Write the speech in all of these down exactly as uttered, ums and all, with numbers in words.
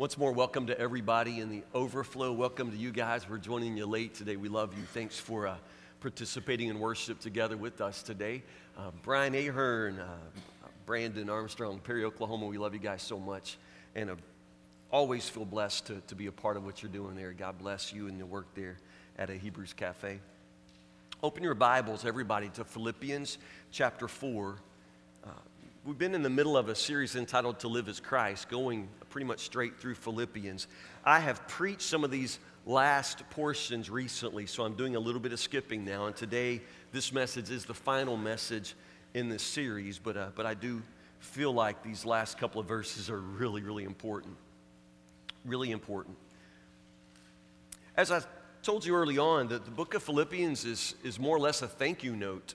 Once more, welcome to everybody in the overflow. Welcome to you guys. We're joining you late today. We love you. Thanks for uh, participating in worship together with us today. Uh, Brian Ahern, uh, Brandon Armstrong, Perry, Oklahoma, we love you guys so much. And uh, always feel blessed to, to be a part of what you're doing there. God bless you and your work there at a Hebrews Cafe. Open your Bibles, everybody, to Philippians chapter four. Uh, We've been in the middle of a series entitled To Live as Christ, going pretty much straight through Philippians. I have preached some of these last portions recently, so I'm doing a little bit of skipping now. And today, this message is the final message in this series, but, uh, but I do feel like these last couple of verses are really, really important. Really important. As I told you early on, the, the book of Philippians is, is more or less a thank you note.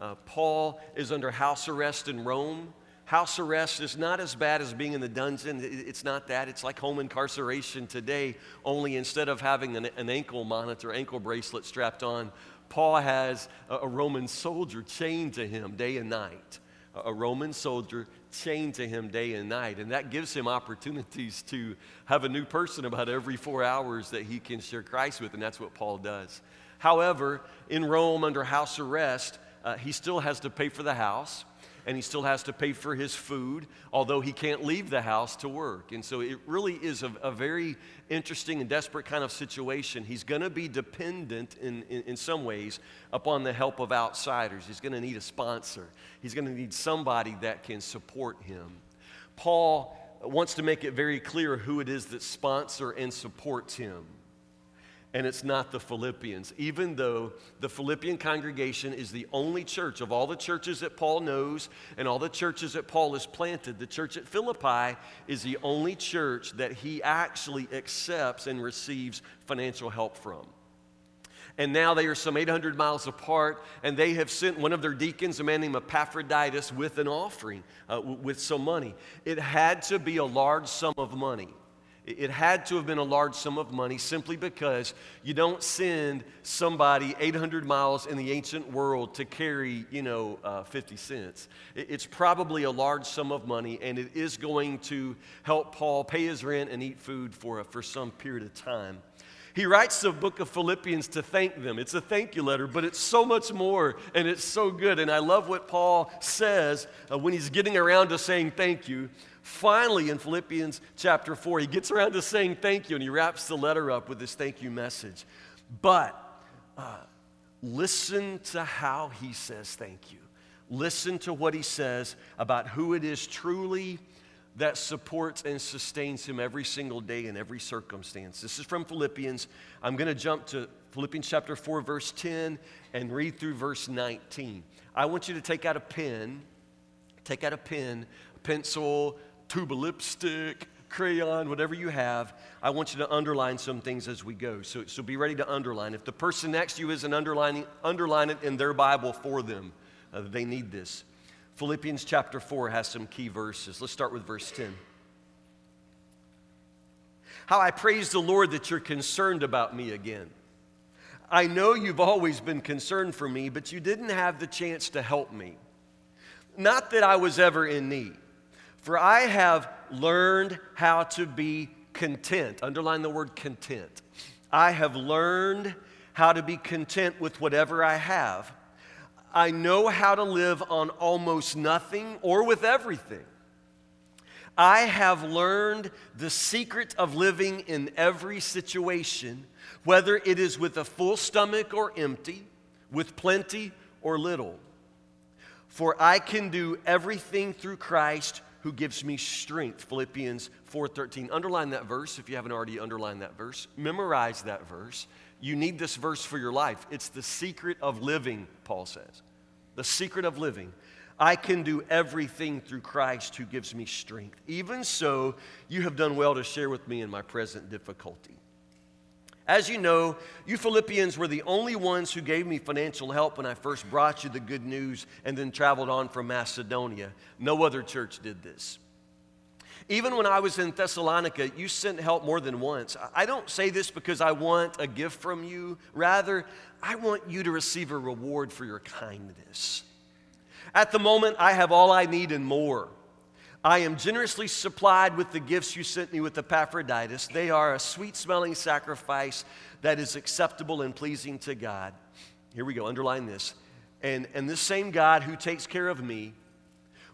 Uh, Paul is under house arrest in Rome. House arrest is not as bad as being in the dungeon. It's not that. It's like home incarceration today, only instead of having an, an ankle monitor, ankle bracelet strapped on, Paul has a, a Roman soldier chained to him day and night. A, a Roman soldier chained to him day and night. And that gives him opportunities to have a new person about every four hours that he can share Christ with, and that's what Paul does. However, in Rome under house arrest, Uh, he still has to pay for the house, and he still has to pay for his food, although he can't leave the house to work. And so it really is a, a very interesting and desperate kind of situation. He's going to be dependent in, in, in some ways upon the help of outsiders. He's going to need a sponsor. He's going to need somebody that can support him. Paul wants to make it very clear who it is that sponsors and supports him. And it's not the Philippians, even though the Philippian congregation is the only church of all the churches that Paul knows and all the churches that Paul has planted. The church at Philippi is the only church that he actually accepts and receives financial help from. And now they are some eight hundred miles apart, and they have sent one of their deacons, a man named Epaphroditus, with an offering, uh, with some money. It had to be a large sum of money. It had to have been a large sum of money simply because you don't send somebody eight hundred miles in the ancient world to carry, you know, uh, fifty cents. It's probably a large sum of money, and it is going to help Paul pay his rent and eat food for, for some period of time. He writes the book of Philippians to thank them. It's a thank you letter, but it's so much more, and it's so good. And I love what Paul says uh, when he's getting around to saying thank you. Finally, in Philippians chapter four, he gets around to saying thank you, and he wraps the letter up with this thank you message. But uh, listen to how he says thank you. Listen to what he says about who it is truly that supports and sustains him every single day in every circumstance. This is from Philippians. I'm going to jump to Philippians chapter four, verse ten, and read through verse nineteen. I want you to take out a pen, take out a pen, pencil, tube of lipstick, crayon, whatever you have. I want you to underline some things as we go. So, so be ready to underline. If the person next to you isn't underlining, underline it in their Bible for them. Uh, they need this. Philippians chapter four has some key verses. Let's start with verse ten. How I praise the Lord that you're concerned about me again. I know you've always been concerned for me, but you didn't have the chance to help me. Not that I was ever in need, for I have learned how to be content. Underline the word content. I have learned how to be content with whatever I have. I know how to live on almost nothing or with everything. I have learned the secret of living in every situation, whether it is with a full stomach or empty, with plenty or little. For I can do everything through Christ who gives me strength. Philippians four thirteen. Underline that verse if you haven't already underlined that verse. Memorize that verse. You need this verse for your life. It's the secret of living, Paul says. The secret of living. I can do everything through Christ who gives me strength. Even so, you have done well to share with me in my present difficulty. As you know, you Philippians were the only ones who gave me financial help when I first brought you the good news and then traveled on from Macedonia. No other church did this. Even when I was in Thessalonica, you sent help more than once. I don't say this because I want a gift from you. Rather, I want you to receive a reward for your kindness. At the moment, I have all I need and more. I am generously supplied with the gifts you sent me with Epaphroditus. They are a sweet-smelling sacrifice that is acceptable and pleasing to God. Here we go, underline this. And, and this same God who takes care of me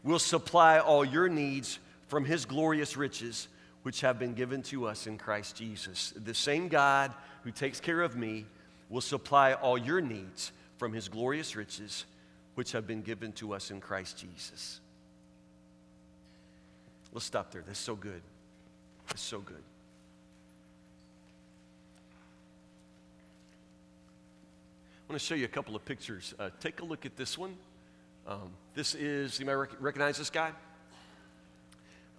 will supply all your needs from his glorious riches, which have been given to us in Christ Jesus. The same God who takes care of me will supply all your needs from his glorious riches, which have been given to us in Christ Jesus. Let's stop there. That's so good. That's so good. I want to show you a couple of pictures. Uh, take a look at this one. Um, this is, you might rec- recognize this guy?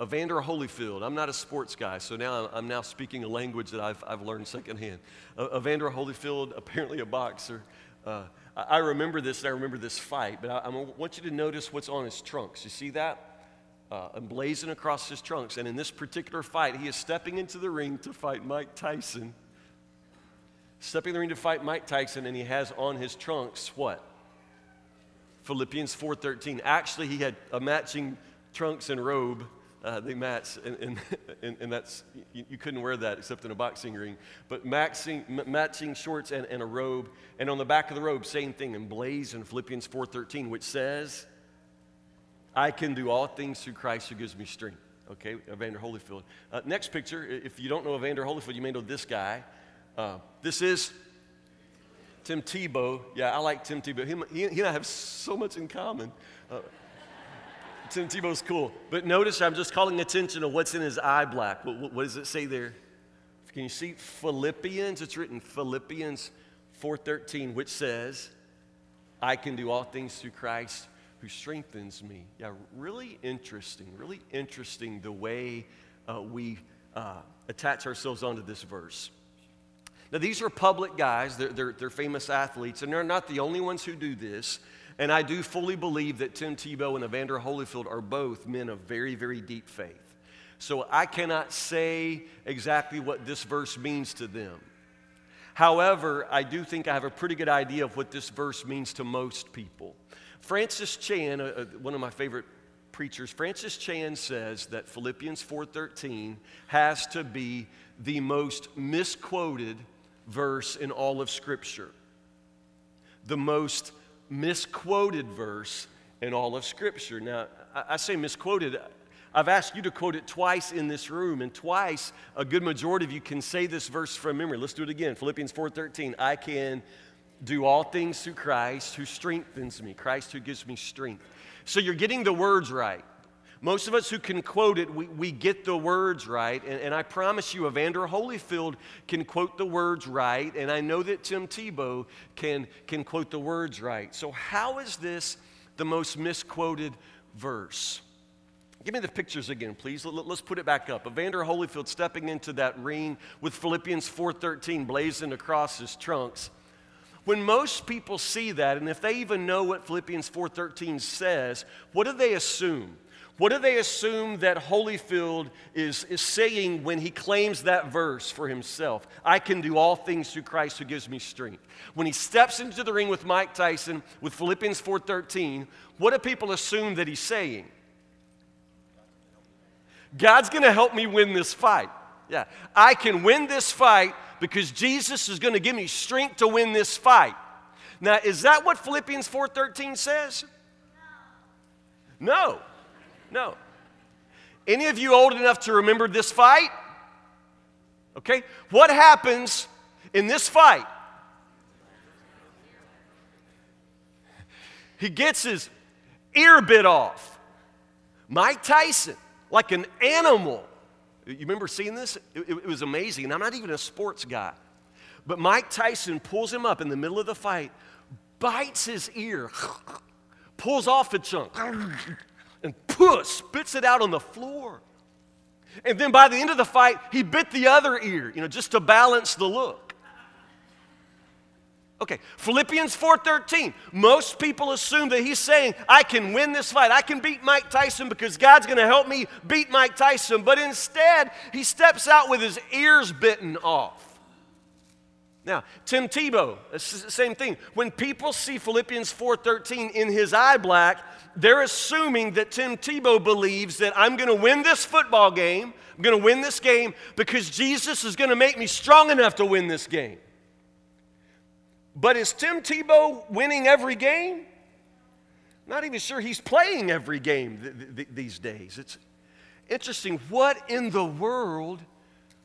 Evander Holyfield. I'm not a sports guy, so now I'm now speaking a language that I've, I've learned secondhand. Uh, Evander Holyfield, apparently a boxer. Uh, I, I remember this, and I remember this fight, but I, I want you to notice what's on his trunks. You see that? Uh, emblazoned across his trunks. And in this particular fight, he is stepping into the ring to fight Mike Tyson. Stepping in the ring to fight Mike Tyson, and he has on his trunks what? Philippians four thirteen. Actually, he had a matching trunks and robe. Uh, they match, and, and, and, and that's, you, you couldn't wear that except in a boxing ring. But matching, matching shorts and, and a robe. And on the back of the robe, same thing, emblazoned Philippians four thirteen, which says, I can do all things through Christ who gives me strength. Okay, Evander Holyfield. Uh, next picture, if you don't know Evander Holyfield, you may know this guy. Uh, this is Tim Tebow. Yeah, I like Tim Tebow. Him, he, he and I have so much in common. Uh, Tim Tebow's cool. But notice I'm just calling attention to what's in his eye black. What, what does it say there? Can you see Philippians? It's written Philippians four thirteen, which says, I can do all things through Christ who strengthens me. Yeah, really interesting, really interesting the way uh, we uh, attach ourselves onto this verse. Now, these are public guys. They're, they're, they're famous athletes, and they're not the only ones who do this. And I do fully believe that Tim Tebow and Evander Holyfield are both men of very, very deep faith. So I cannot say exactly what this verse means to them. However, I do think I have a pretty good idea of what this verse means to most people. Francis Chan, uh, one of my favorite preachers, Francis Chan says that Philippians four thirteen has to be the most misquoted verse in all of Scripture. The most misquoted verse in all of Scripture. Now, I, I say misquoted. I've asked you to quote it twice in this room, and twice a good majority of you can say this verse from memory. Let's do it again. Philippians four thirteen, I can do all things through Christ who strengthens me, Christ who gives me strength. So you're getting the words right. Most of us who can quote it, we, we get the words right. And, and I promise you, Evander Holyfield can quote the words right. And I know that Tim Tebow can, can quote the words right. So how is this the most misquoted verse? Give me the pictures again, please. Let, let's put it back up. Evander Holyfield stepping into that ring with Philippians four thirteen blazoned across his trunks. When most people see that, and if they even know what Philippians four thirteen says, what do they assume? What do they assume that Holyfield is, is saying when he claims that verse for himself? I can do all things through Christ who gives me strength. When he steps into the ring with Mike Tyson with Philippians four thirteen, what do people assume that he's saying? God's going to help me win this fight. Yeah, I can win this fight because Jesus is going to give me strength to win this fight. Now, is that what Philippians four thirteen says? No. No. No. Any of you old enough to remember this fight? Okay. What happens in this fight? He gets his ear bit off. Mike Tyson, like an animal. You remember seeing this? It, it, it was amazing. And I'm not even a sports guy. But Mike Tyson pulls him up in the middle of the fight, bites his ear, pulls off a chunk, and poof, spits it out on the floor. And then by the end of the fight, he bit the other ear, you know, just to balance the look. Okay, Philippians four thirteen. Most people assume that he's saying, I can win this fight. I can beat Mike Tyson because God's going to help me beat Mike Tyson. But instead, he steps out with his ears bitten off. Now, Tim Tebow, same thing. When people see Philippians four thirteen in his eye black, they're assuming that Tim Tebow believes that I'm going to win this football game, I'm going to win this game because Jesus is going to make me strong enough to win this game. But is Tim Tebow winning every game? Not even sure he's playing every game th- th- these days. It's interesting. What in the world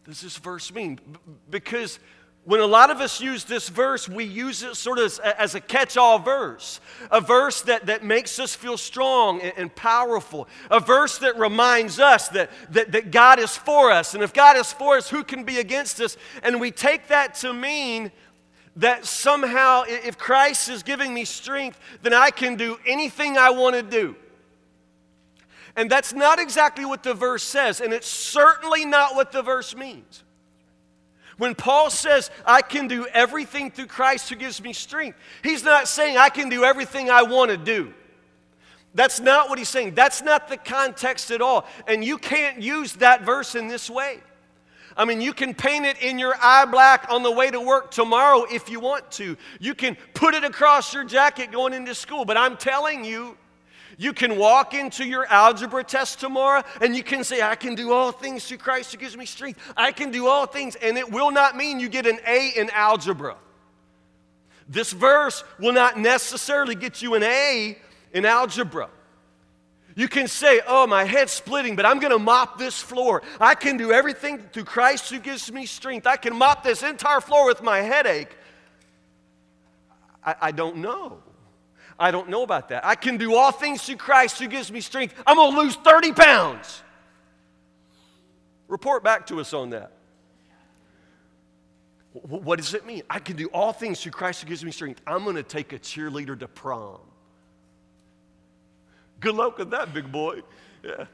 does this verse mean? B- because... When a lot of us use this verse, we use it sort of as, as a catch-all verse, a verse that, that makes us feel strong and, and powerful, a verse that reminds us that, that, that God is for us, and if God is for us, who can be against us? And we take that to mean that somehow if Christ is giving me strength, then I can do anything I want to do. And that's not exactly what the verse says, and it's certainly not what the verse means. When Paul says, I can do everything through Christ who gives me strength, he's not saying I can do everything I want to do. That's not what he's saying. That's not the context at all. And you can't use that verse in this way. I mean, you can paint it in your eye black on the way to work tomorrow if you want to. You can put it across your jacket going into school. But I'm telling you, you can walk into your algebra test tomorrow and you can say, I can do all things through Christ who gives me strength. I can do all things. And it will not mean you get an A in algebra. This verse will not necessarily get you an A in algebra. You can say, oh, my head's splitting, but I'm going to mop this floor. I can do everything through Christ who gives me strength. I can mop this entire floor with my headache. I, I don't know. I don't know about that. I can do all things through Christ who gives me strength. I'm going to lose thirty pounds. Report back to us on that. What does it mean? I can do all things through Christ who gives me strength. I'm going to take a cheerleader to prom. Good luck with that, big boy. Yeah.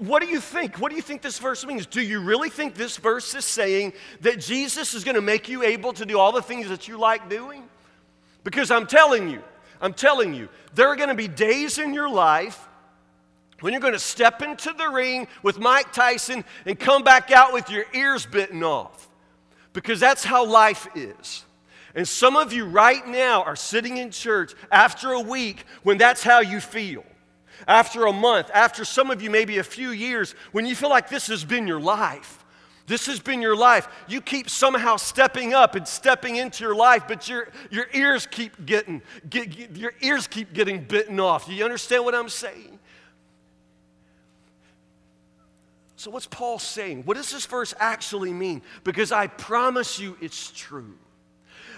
What do you think? What do you think this verse means? Do you really think this verse is saying that Jesus is going to make you able to do all the things that you like doing? Because I'm telling you, I'm telling you, there are going to be days in your life when you're going to step into the ring with Mike Tyson and come back out with your ears bitten off, because that's how life is. And some of you right now are sitting in church after a week when that's how you feel, after a month, after some of you maybe a few years, when you feel like this has been your life. This has been your life. You keep somehow stepping up and stepping into your life, but your, your ears keep getting get, get, your ears keep getting bitten off. Do you understand what I'm saying? So what's Paul saying? What does this verse actually mean? Because I promise you it's true.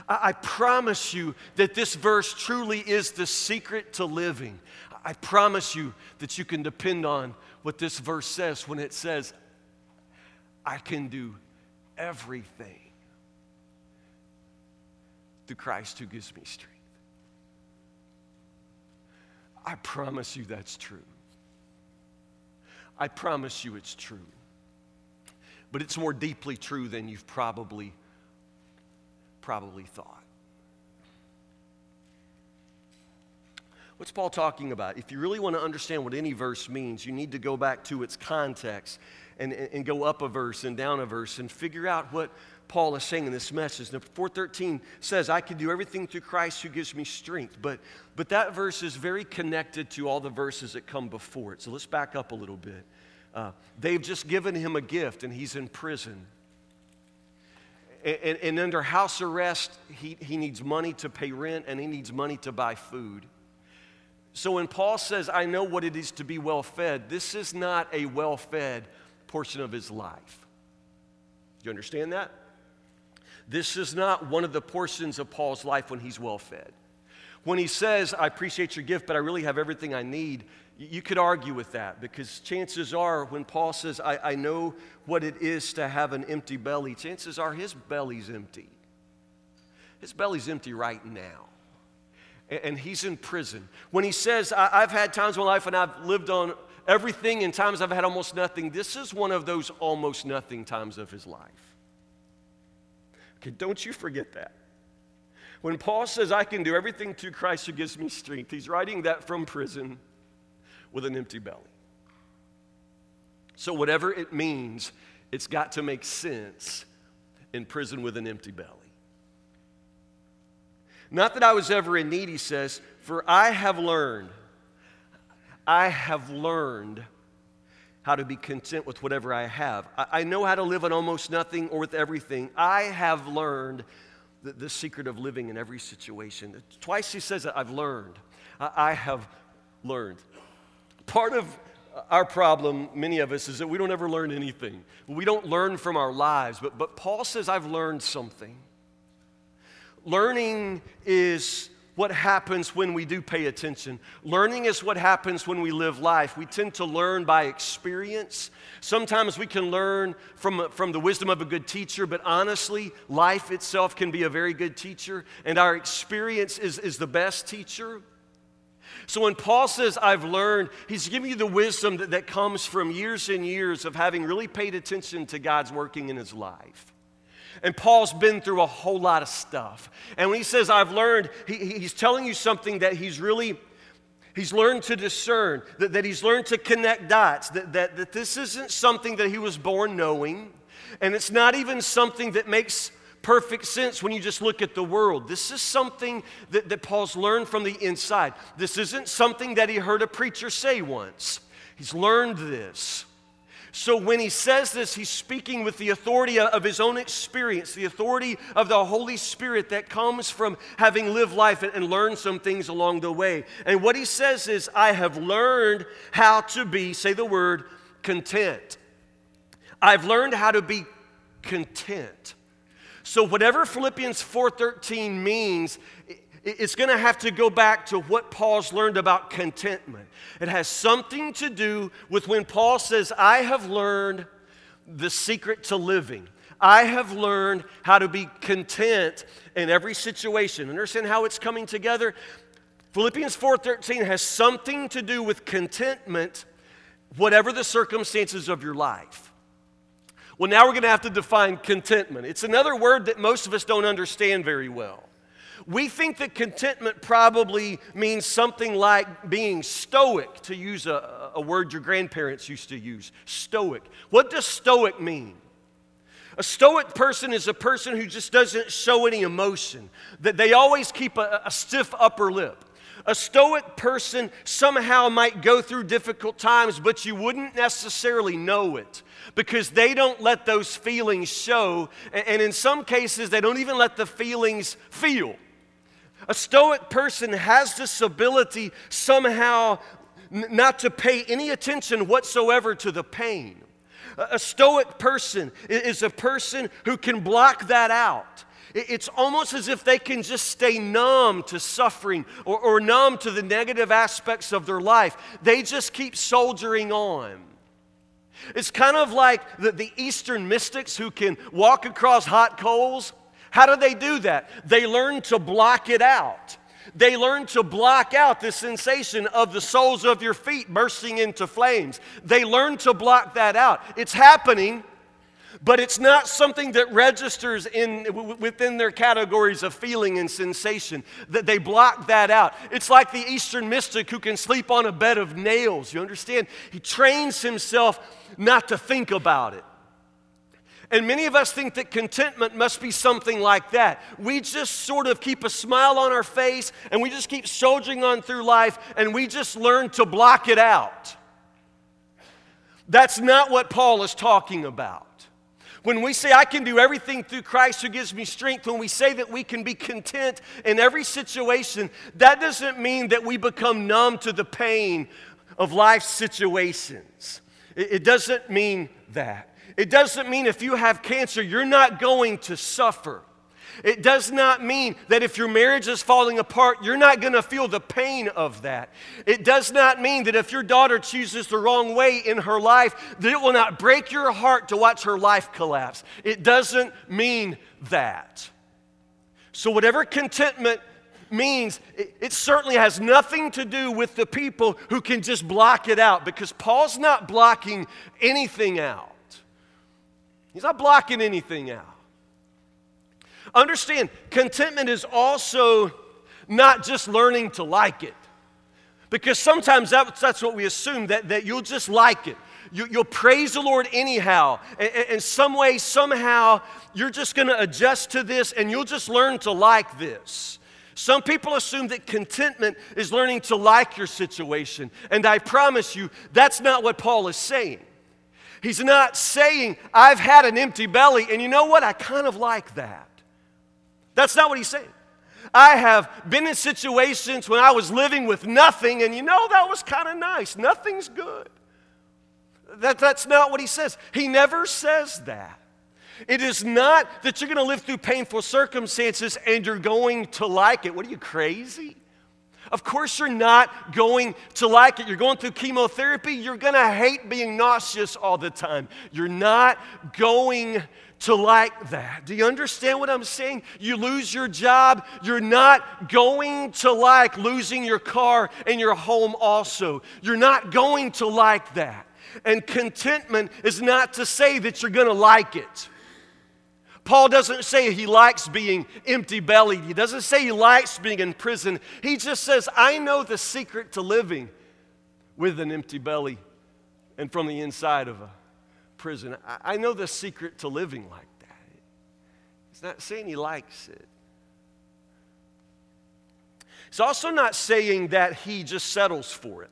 I, I promise you that this verse truly is the secret to living. I promise you that you can depend on what this verse says when it says, I can do everything through Christ who gives me strength. I promise you that's true. I promise you it's true. But it's more deeply true than you've probably, probably thought. What's Paul talking about? If you really want to understand what any verse means, you need to go back to its context and, and, and go up a verse and down a verse and figure out what Paul is saying in this message. Now, four thirteen says, I can do everything through Christ who gives me strength. But, but that verse is very connected to all the verses that come before it. So let's back up a little bit. Uh, they've just given him a gift, and he's in prison. And, and, and under house arrest, he, he needs money to pay rent, and he needs money to buy food. So when Paul says, I know what it is to be well-fed, this is not a well-fed portion of his life. Do you understand that? This is not one of the portions of Paul's life when he's well-fed. When he says, I appreciate your gift, but I really have everything I need, you could argue with that, because chances are when Paul says, I, I know what it is to have an empty belly, chances are his belly's empty. His belly's empty right now. And he's in prison. When he says, I've had times in my life when I've lived on everything and times I've had almost nothing, this is one of those almost nothing times of his life. Okay, don't you forget that. When Paul says, I can do everything through Christ who gives me strength, he's writing that from prison with an empty belly. So whatever it means, it's got to make sense in prison with an empty belly. Not that I was ever in need, he says, for I have learned, I have learned how to be content with whatever I have. I, I know how to live on almost nothing or with everything. I have learned the, the secret of living in every situation. Twice he says that, I've learned. I, I have learned. Part of our problem, many of us, is that we don't ever learn anything. We don't learn from our lives. But, but Paul says, I've learned something. Learning is what happens when we do pay attention. Learning is what happens when we live life. We tend to learn by experience. Sometimes we can learn from, from the wisdom of a good teacher, but honestly, life itself can be a very good teacher, and our experience is, is the best teacher. So when Paul says, I've learned, he's giving you the wisdom that, that comes from years and years of having really paid attention to God's working in his life. And Paul's been through a whole lot of stuff. And when he says, I've learned, he, he's telling you something that he's really, he's learned to discern, that, that he's learned to connect dots, that, that, that this isn't something that he was born knowing, and it's not even something that makes perfect sense when you just look at the world. This is something that, that Paul's learned from the inside. This isn't something that he heard a preacher say once. He's learned this. So when he says this, he's speaking with the authority of his own experience, the authority of the Holy Spirit that comes from having lived life and learned some things along the way. And what he says is, I have learned how to be, say the word, content. I've learned how to be content. So whatever Philippians four thirteen means, it's going to have to go back to what Paul's learned about contentment. It has something to do with when Paul says, I have learned the secret to living. I have learned how to be content in every situation. Understand how it's coming together? Philippians four thirteen has something to do with contentment, whatever the circumstances of your life. Well, now we're going to have to define contentment. It's another word that most of us don't understand very well. We think that contentment probably means something like being stoic, to use a, a word your grandparents used to use, stoic. What does stoic mean? A stoic person is a person who just doesn't show any emotion, that they always keep a, a stiff upper lip. A stoic person somehow might go through difficult times, but you wouldn't necessarily know it because they don't let those feelings show, and in some cases, they don't even let the feelings feel. A stoic person has this ability somehow n- not to pay any attention whatsoever to the pain. A, a stoic person is a person who can block that out. It- it's almost as if they can just stay numb to suffering or, or numb to the negative aspects of their life. They just keep soldiering on. It's kind of like the, the Eastern mystics who can walk across hot coals. How do they do that? They learn to block it out. They learn to block out the sensation of the soles of your feet bursting into flames. They learn to block that out. It's happening, but it's not something that registers in, w- within their categories of feeling and sensation. That they block that out. It's like the Eastern mystic who can sleep on a bed of nails. You understand? He trains himself not to think about it. And many of us think that contentment must be something like that. We just sort of keep a smile on our face, and we just keep soldiering on through life, and we just learn to block it out. That's not what Paul is talking about. When we say, I can do everything through Christ who gives me strength, when we say that we can be content in every situation, that doesn't mean that we become numb to the pain of life's situations. It doesn't mean that. It doesn't mean if you have cancer, you're not going to suffer. It does not mean that if your marriage is falling apart, you're not going to feel the pain of that. It does not mean that if your daughter chooses the wrong way in her life, that it will not break your heart to watch her life collapse. It doesn't mean that. So whatever contentment means, it, it certainly has nothing to do with the people who can just block it out, because Paul's not blocking anything out. He's not blocking anything out. Understand, contentment is also not just learning to like it. Because sometimes that, that's what we assume, that, that you'll just like it. You, you'll praise the Lord anyhow. And in some way, somehow, you're just going to adjust to this and you'll just learn to like this. Some people assume that contentment is learning to like your situation, and I promise you, that's not what Paul is saying. He's not saying, I've had an empty belly, and you know what? I kind of like that. That's not what he's saying. I have been in situations when I was living with nothing, and you know, that was kind of nice. Nothing's good. That, that's not what he says. He never says that. It is not that you're going to live through painful circumstances and you're going to like it. What are you, crazy? Of course you're not going to like it. You're going through chemotherapy. You're going to hate being nauseous all the time. You're not going to like that. Do you understand what I'm saying? You lose your job. You're not going to like losing your car and your home also. You're not going to like that. And contentment is not to say that you're going to like it. Paul doesn't say he likes being empty-bellied. He doesn't say he likes being in prison. He just says, I know the secret to living with an empty belly and from the inside of a prison. I, I know the secret to living like that. He's not saying he likes it. He's also not saying that he just settles for it.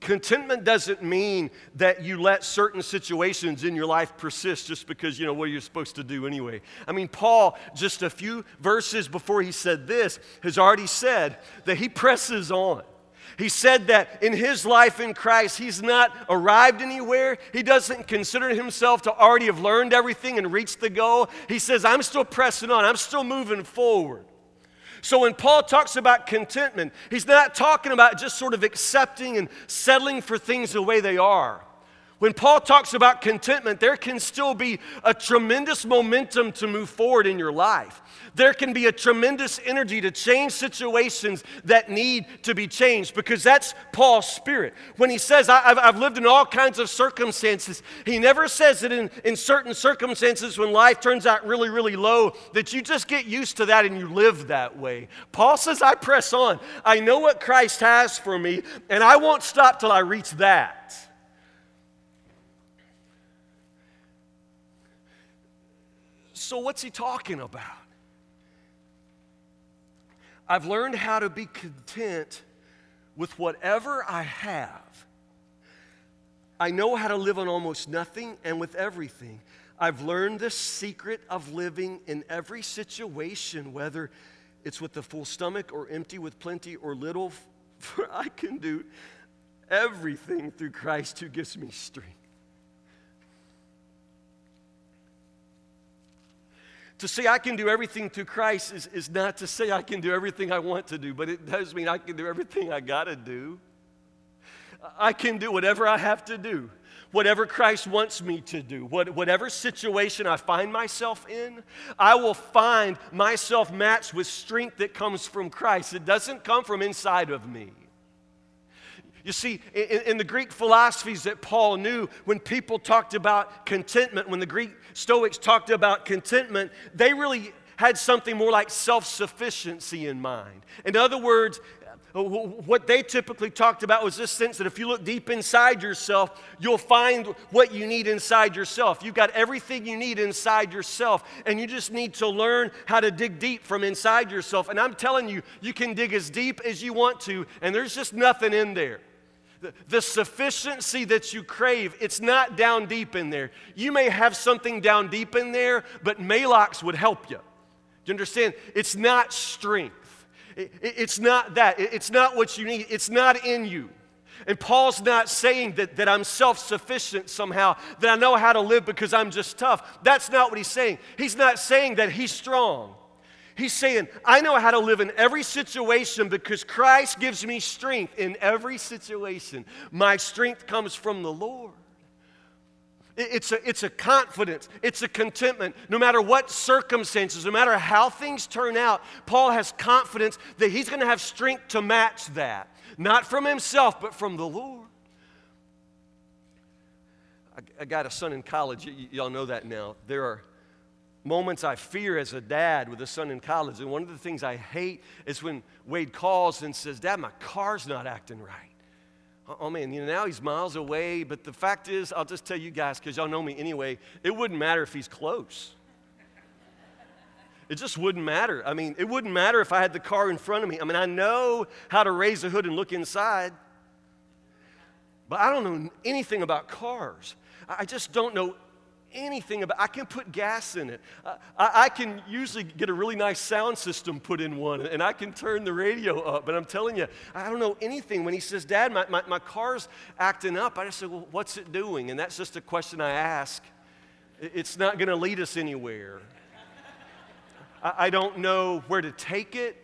Contentment doesn't mean that you let certain situations in your life persist just because, you know, what you're supposed to do anyway. I mean, Paul, just a few verses before he said this, has already said that he presses on. He said that in his life in Christ, he's not arrived anywhere. He doesn't consider himself to already have learned everything and reached the goal. He says, I'm still pressing on. I'm still moving forward. So when Paul talks about contentment, he's not talking about just sort of accepting and settling for things the way they are. When Paul talks about contentment, there can still be a tremendous momentum to move forward in your life. There can be a tremendous energy to change situations that need to be changed, because that's Paul's spirit. When he says, I've, I've lived in all kinds of circumstances, he never says that in, in certain circumstances when life turns out really, really low, that you just get used to that and you live that way. Paul says, I press on. I know what Christ has for me, and I won't stop till I reach that. So what's he talking about? I've learned how to be content with whatever I have. I know how to live on almost nothing and with everything. I've learned the secret of living in every situation, whether it's with a full stomach or empty, with plenty or little, for I can do everything through Christ who gives me strength. To say I can do everything through Christ is, is not to say I can do everything I want to do, but it does mean I can do everything I got to do. I can do whatever I have to do, whatever Christ wants me to do, what, whatever situation I find myself in, I will find myself matched with strength that comes from Christ. It doesn't come from inside of me. You see, in, in the Greek philosophies that Paul knew, when people talked about contentment, when the Greek Stoics talked about contentment, they really had something more like self-sufficiency in mind. In other words, what they typically talked about was this sense that if you look deep inside yourself, you'll find what you need inside yourself. You've got everything you need inside yourself, and you just need to learn how to dig deep from inside yourself. And I'm telling you, you can dig as deep as you want to, and there's just nothing in there. The, the sufficiency that you crave, it's not down deep in there. You may have something down deep in there, but Malox would help you. Do you understand? It's not strength. It, it, it's not that. It, it's not what you need. It's not in you. And Paul's not saying that, that I'm self-sufficient somehow, that I know how to live because I'm just tough. That's not what he's saying. He's not saying that he's strong. He's saying, I know how to live in every situation because Christ gives me strength in every situation. My strength comes from the Lord. It's a, it's a confidence. It's a contentment. No matter what circumstances, no matter how things turn out, Paul has confidence that he's going to have strength to match that. Not from himself, but from the Lord. I, I got a son in college. Y- y'all know that now. There are moments I fear as a dad with a son in college. And one of the things I hate is when Wade calls and says, Dad, my car's not acting right. Oh, man, you know, now he's miles away, but the fact is, I'll just tell you guys, because y'all know me anyway, it wouldn't matter if he's close. it just wouldn't matter. I mean, it wouldn't matter if I had the car in front of me. I mean, I know how to raise the hood and look inside, but I don't know anything about cars. I just don't know anything about, I can put gas in it. I, I can usually get a really nice sound system put in one, and I can turn the radio up, but I'm telling you, I don't know anything. When he says, Dad, my, my, my car's acting up, I just say, well, what's it doing? And that's just a question I ask. It's not going to lead us anywhere. I, I don't know where to take it.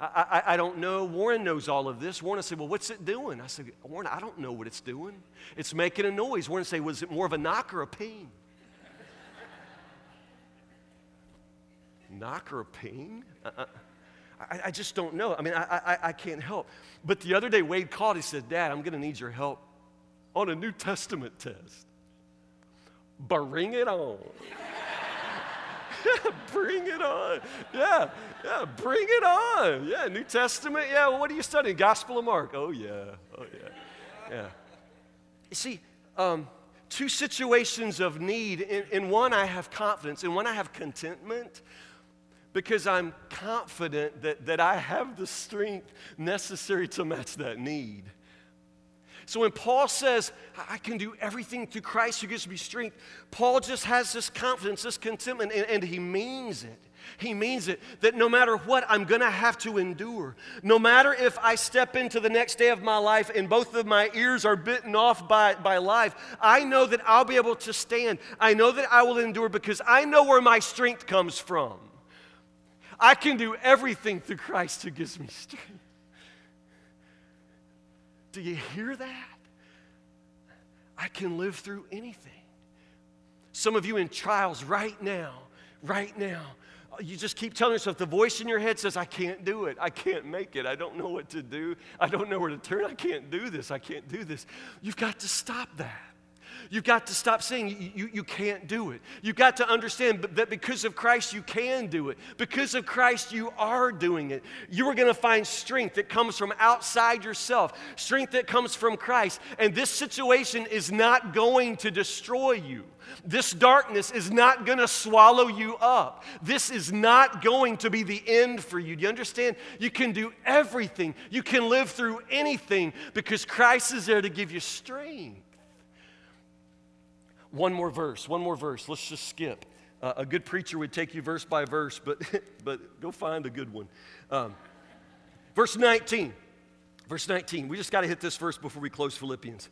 I, I, I don't know. Warren knows all of this. Warren will say, well, what's it doing? I said, Warren, I don't know what it's doing. It's making a noise. Warren will say, was it more of a knock or a ping? Knock or a ping? Uh-uh. I, I just don't know. I mean, I, I, I can't help. But the other day, Wade called. He said, Dad, I'm going to need your help on a New Testament test. Bring it on. Bring it on. Yeah, yeah, bring it on. Yeah, New Testament. Yeah, well, what are you studying? Gospel of Mark. Oh, yeah, oh, yeah, yeah. You see, um, two situations of need. In, in one, I have confidence. In one, I have contentment, because I'm confident that, that I have the strength necessary to match that need. So when Paul says, I can do everything through Christ who gives me strength, Paul just has this confidence, this contentment, and, and he means it. He means it, that no matter what, I'm going to have to endure. No matter if I step into the next day of my life and both of my ears are bitten off by, by life, I know that I'll be able to stand. I know that I will endure because I know where my strength comes from. I can do everything through Christ who gives me strength. Do you hear that? I can live through anything. Some of you in trials right now, right now, you just keep telling yourself, the voice in your head says, I can't do it. I can't make it. I don't know what to do. I don't know where to turn. I can't do this. I can't do this. You've got to stop that. You've got to stop saying you, you, you can't do it. You've got to understand that because of Christ, you can do it. Because of Christ, you are doing it. You are going to find strength that comes from outside yourself, strength that comes from Christ. And this situation is not going to destroy you. This darkness is not going to swallow you up. This is not going to be the end for you. Do you understand? You can do everything. You can live through anything because Christ is there to give you strength. One more verse, one more verse. Let's just skip. Uh, a good preacher would take you verse by verse, but, but go find a good one. Um, verse nineteen, verse nineteen. We just got to hit this verse before we close Philippians.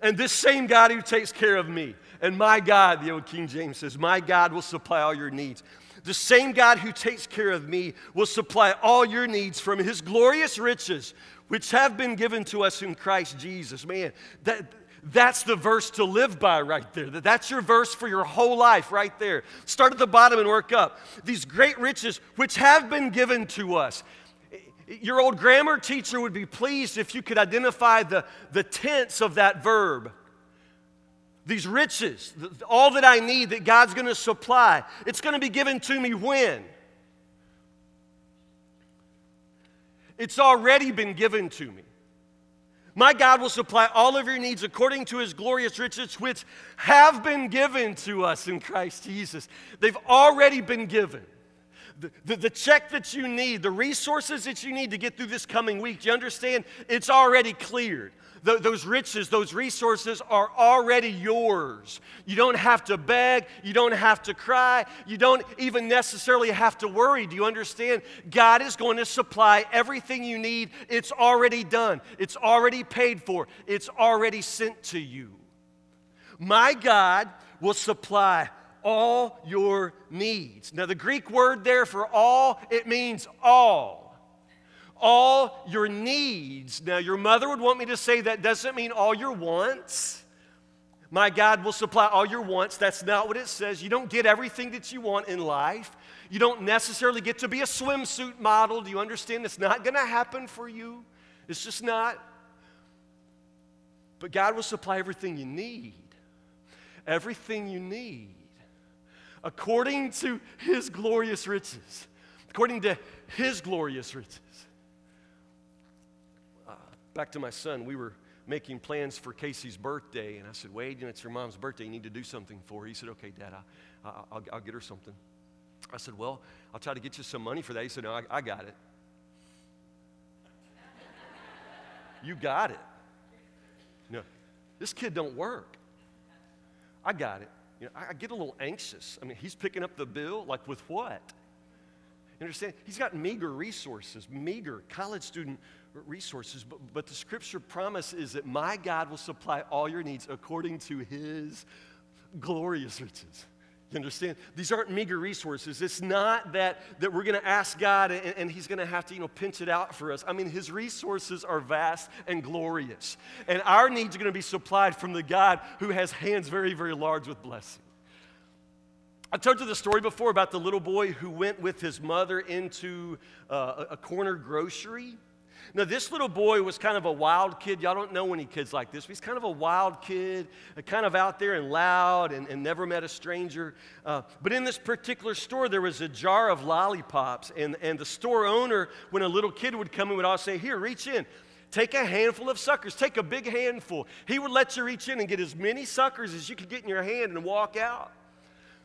And this same God who takes care of me, and my God, the old King James says, my God will supply all your needs. The same God who takes care of me will supply all your needs from his glorious riches, which have been given to us in Christ Jesus. Man, that... That's the verse to live by right there. That's your verse for your whole life right there. Start at the bottom and work up. These great riches which have been given to us. Your old grammar teacher would be pleased if you could identify the, the tense of that verb. These riches, all that I need that God's going to supply, it's going to be given to me when? It's already been given to me. My God will supply all of your needs according to his glorious riches, which have been given to us in Christ Jesus. They've already been given. The, the, the check that you need, the resources that you need to get through this coming week, do you understand? It's already cleared. Th- those riches, those resources are already yours. You don't have to beg. You don't have to cry. You don't even necessarily have to worry. Do you understand? God is going to supply everything you need. It's already done. It's already paid for. It's already sent to you. My God will supply all your needs. Now, the Greek word there for all, it means all. All your needs. Now, your mother would want me to say that doesn't mean all your wants. My God will supply all your wants. That's not what it says. You don't get everything that you want in life. You don't necessarily get to be a swimsuit model. Do you understand? It's not going to happen for you. It's just not. But God will supply everything you need. Everything you need. According to his glorious riches. According to his glorious riches. Back to my son, we were making plans for Casey's birthday, and I said, Wade, you know, it's your mom's birthday. You need to do something for her. He said, okay, Dad, I'll, I'll, I'll get her something. I said, well, I'll try to get you some money for that. He said, no, I, I got it. You got it. No, this kid don't work. I got it. You know, I, I get a little anxious. I mean, he's picking up the bill, like with what? You understand? He's got meager resources, meager college student resources, but, but the scripture promise is that my God will supply all your needs according to his glorious riches. You understand? These aren't meager resources. It's not that, that we're going to ask God and, and he's going to have to, you know, pinch it out for us. I mean, his resources are vast and glorious. And our needs are going to be supplied from the God who has hands very, very large with blessing. I told you the story before about the little boy who went with his mother into uh, a corner grocery. Now, this little boy was kind of a wild kid. Y'all don't know any kids like this. But he's kind of a wild kid, kind of out there and loud and, and never met a stranger. Uh, but in this particular store, there was a jar of lollipops. And, and the store owner, when a little kid would come in, would always say, here, reach in. Take a handful of suckers. Take a big handful. He would let you reach in and get as many suckers as you could get in your hand and walk out.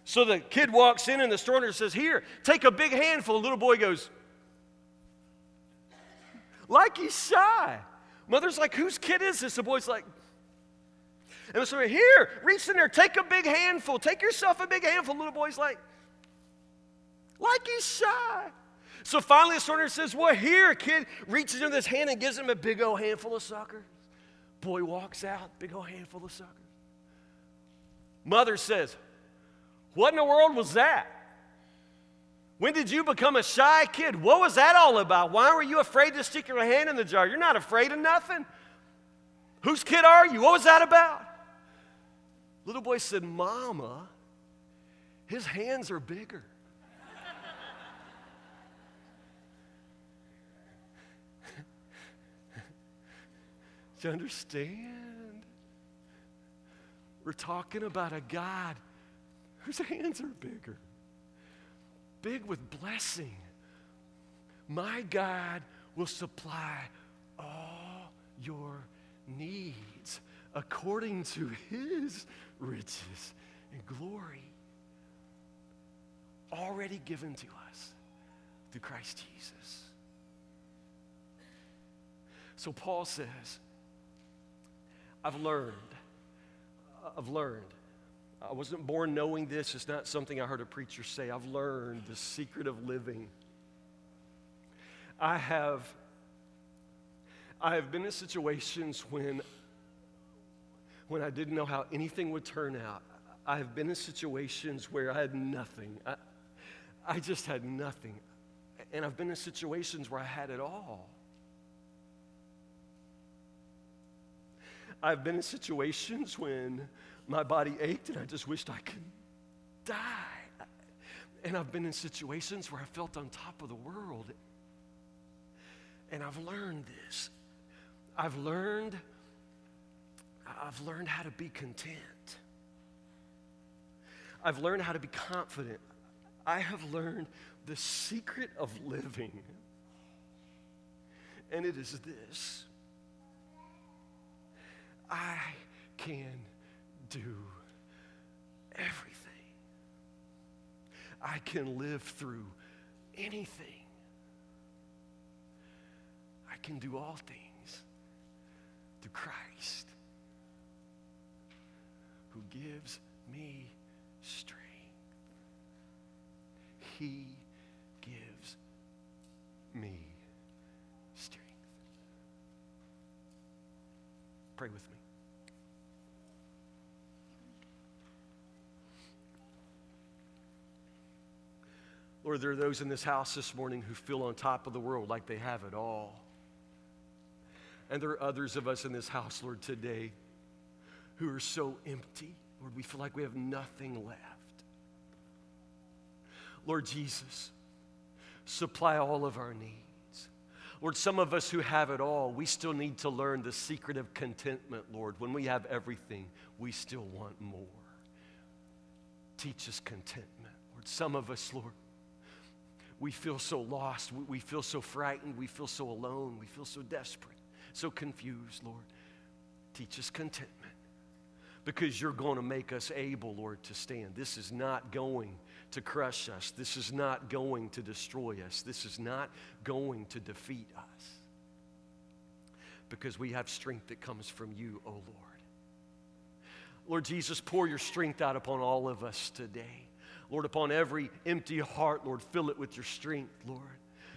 So the kid walks in, and the store owner says, here, take a big handful. The little boy goes, like he's shy. Mother's like, whose kid is this? The boy's like, and so here, reach in there, take a big handful, take yourself a big handful. The little boy's like, like he's shy. So finally, the sorter says, well, here, kid, reaches in this hand and gives him a big old handful of suckers. Boy walks out, big old handful of suckers. Mother says, what in the world was that? When did you become a shy kid? What was that all about? Why were you afraid to stick your hand in the jar? You're not afraid of nothing. Whose kid are you? What was that about? Little boy said, Mama, his hands are bigger. Do you understand? We're talking about a God whose hands are bigger. Big with blessing. My God will supply all your needs according to his riches and glory already given to us through Christ Jesus. So Paul says, I've learned, I've learned. I wasn't born knowing this. It's not something I heard a preacher say. I've learned the secret of living. I have, I have been in situations when, when I didn't know how anything would turn out. I have been in situations where I had nothing. I, I just had nothing. And I've been in situations where I had it all. I've been in situations when my body ached and I just wished I could die. And I've been in situations where I felt on top of the world. And I've learned this. I've learned, I've learned how to be content. I've learned how to be confident. I have learned the secret of living. And it is this. I can do everything. I can live through anything. I can do all things through Christ who gives me strength. He gives me strength. Pray with me. Lord, there are those in this house this morning who feel on top of the world like they have it all. And there are others of us in this house, Lord, today who are so empty. Lord, we feel like we have nothing left. Lord Jesus, supply all of our needs. Lord, some of us who have it all, we still need to learn the secret of contentment, Lord. When we have everything, we still want more. Teach us contentment, Lord. Some of us, Lord, we feel so lost, we feel so frightened, we feel so alone, we feel so desperate, so confused, Lord. Teach us contentment. because you're going to make us able, Lord, to stand. This is not going to crush us. This is not going to destroy us. This is not going to defeat us, because we have strength that comes from you, O Lord. Lord Jesus, pour your strength out upon all of us today. Lord, upon every empty heart, Lord, fill it with your strength, Lord.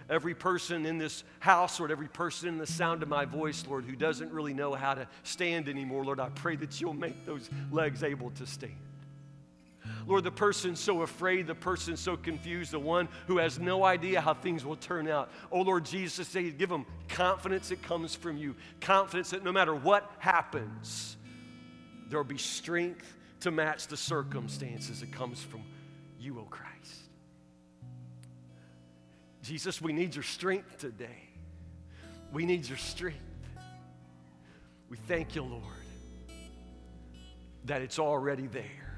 Every person in this house, Lord, every person in the sound of my voice, Lord, who doesn't really know how to stand anymore, Lord, I pray that you'll make those legs able to stand. Lord, the person so afraid, the person so confused, the one who has no idea how things will turn out. Oh, Lord Jesus, say, give them confidence that comes from you, confidence that no matter what happens, there will be strength to match the circumstances that comes from you, O Christ. Jesus, we need your strength today. We need your strength. We thank you, Lord, that it's already there.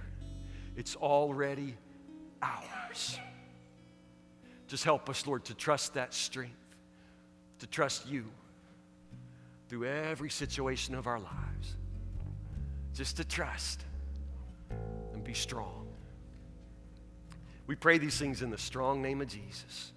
It's already ours. Just help us, Lord, to trust that strength, to trust you through every situation of our lives. Just to trust and be strong. We pray these things in the strong name of Jesus.